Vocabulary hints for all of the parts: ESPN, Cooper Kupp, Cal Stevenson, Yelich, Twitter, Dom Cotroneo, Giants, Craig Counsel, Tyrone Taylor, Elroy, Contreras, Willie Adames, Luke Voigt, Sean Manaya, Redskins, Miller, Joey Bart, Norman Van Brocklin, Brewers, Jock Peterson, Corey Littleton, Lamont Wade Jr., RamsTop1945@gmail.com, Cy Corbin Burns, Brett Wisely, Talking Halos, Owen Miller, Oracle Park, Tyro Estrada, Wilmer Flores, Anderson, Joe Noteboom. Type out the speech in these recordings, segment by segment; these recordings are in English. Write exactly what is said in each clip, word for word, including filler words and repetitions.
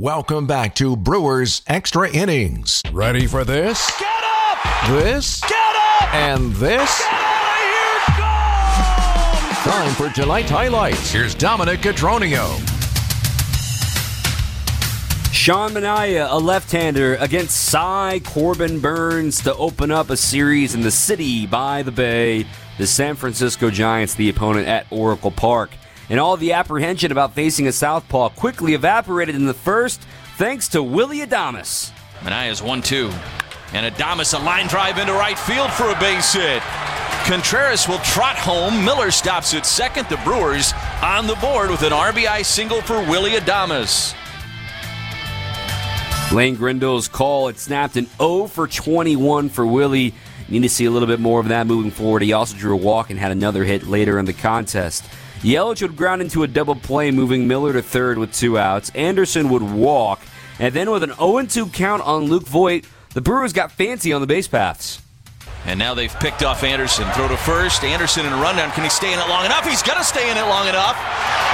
Welcome back to Brewers Extra Innings. Ready for this? Get up! This? Get up! And this? Get out of here! Go! Time for tonight's highlights. Here's Dom Cotroneo. Sean Manaya, a left-hander, against Cy Corbin Burns to open up a series in the city by the Bay. The San Francisco Giants, the opponent at Oracle Park. And all the apprehension about facing a southpaw quickly evaporated in the first, thanks to Willie Adames. Manaya's one two. And Adames, a line drive into right field for a base hit. Contreras will trot home. Miller stops at second. The Brewers on the board with an R B I single for Willie Adames. Lane Grindle's call, it snapped an oh for twenty-one for Willie. Need to see a little bit more of that moving forward. He also drew a walk and had another hit later in the contest. Yelich would ground into a double play, moving Miller to third with two outs. Anderson would walk, and then with an oh two count on Luke Voigt, the Brewers got fancy on the base paths. And now they've picked off Anderson. Throw to first. Anderson in a rundown. Can he stay in it long enough? He's got to stay in it long enough.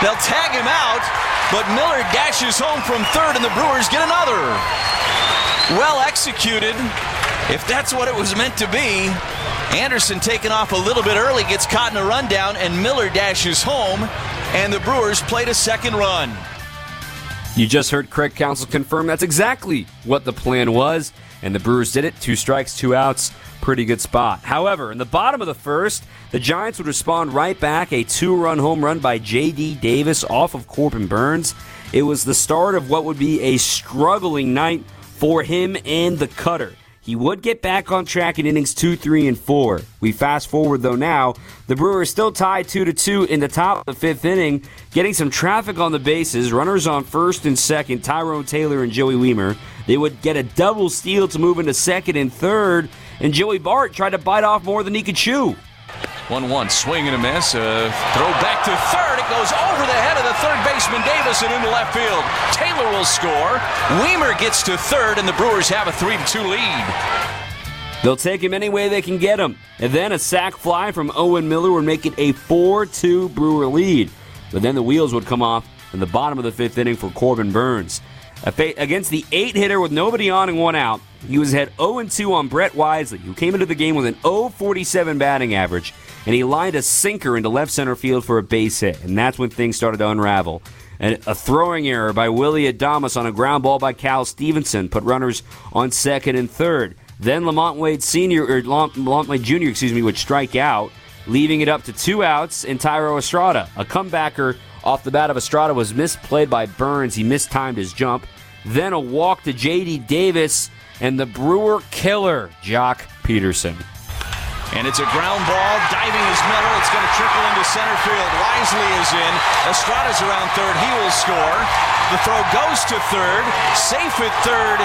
They'll tag him out, but Miller dashes home from third, and the Brewers get another. Well executed, if that's what it was meant to be. Anderson taken off a little bit early, gets caught in a rundown, and Miller dashes home, and the Brewers played a second run. You just heard Craig Counsel confirm that's exactly what the plan was, and the Brewers did it. Two strikes, two outs, pretty good spot. However, in the bottom of the first, the Giants would respond right back, a two-run home run by J D. Davis off of Corbin Burns. It was the start of what would be a struggling night for him and the cutter. He would get back on track in innings two, three, and four. We fast forward, though, now. The Brewers still tied two to two in the top of the fifth inning, getting some traffic on the bases. Runners on first and second, Tyrone Taylor and Joey Weimer. They would get a double steal to move into second and third, and Joey Bart tried to bite off more than he could chew. one one, swing and a miss. Uh, throw back to third. It goes over the head of the third baseman, Davis, and into left field. Taylor will score. Weimer gets to third, and the Brewers have a three to two lead. They'll take him any way they can get him. And then a sac fly from Owen Miller would make it a four two Brewer lead. But then the wheels would come off in the bottom of the fifth inning for Corbin Burns. Against the eight-hitter with nobody on and one out, he was ahead oh two on Brett Wisely, who came into the game with an oh forty-seven batting average, and he lined a sinker into left center field for a base hit, and that's when things started to unravel. And a throwing error by Willie Adames on a ground ball by Cal Stevenson put runners on second and third. Then Lamont Wade Senior or Lamont Wade Junior, excuse me, would strike out, leaving it up to two outs and Tyro Estrada, a comebacker. Off the bat of Estrada was misplayed by Burns. He mistimed his jump. Then a walk to J D. Davis and the Brewer killer, Jock Peterson. And it's a ground ball. Diving is Miller. It's going to trickle into center field. Wisely is in. Estrada's around third. He will score. The throw goes to third. Safe at third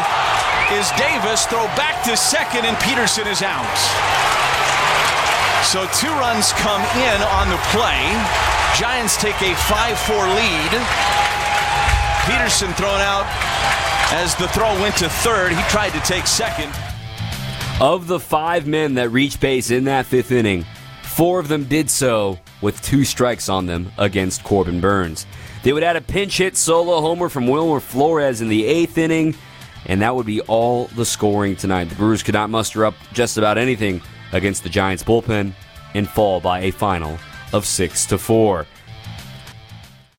is Davis. Throw back to second, and Peterson is out. So two runs come in on the play. Giants take a five four lead. Peterson thrown out as the throw went to third. He tried to take second. Of the five men that reached base in that fifth inning, four of them did so with two strikes on them against Corbin Burns. They would add a pinch hit solo homer from Wilmer Flores in the eighth inning, and that would be all the scoring tonight. The Brewers could not muster up just about anything against the Giants bullpen and fall by a final of six to four.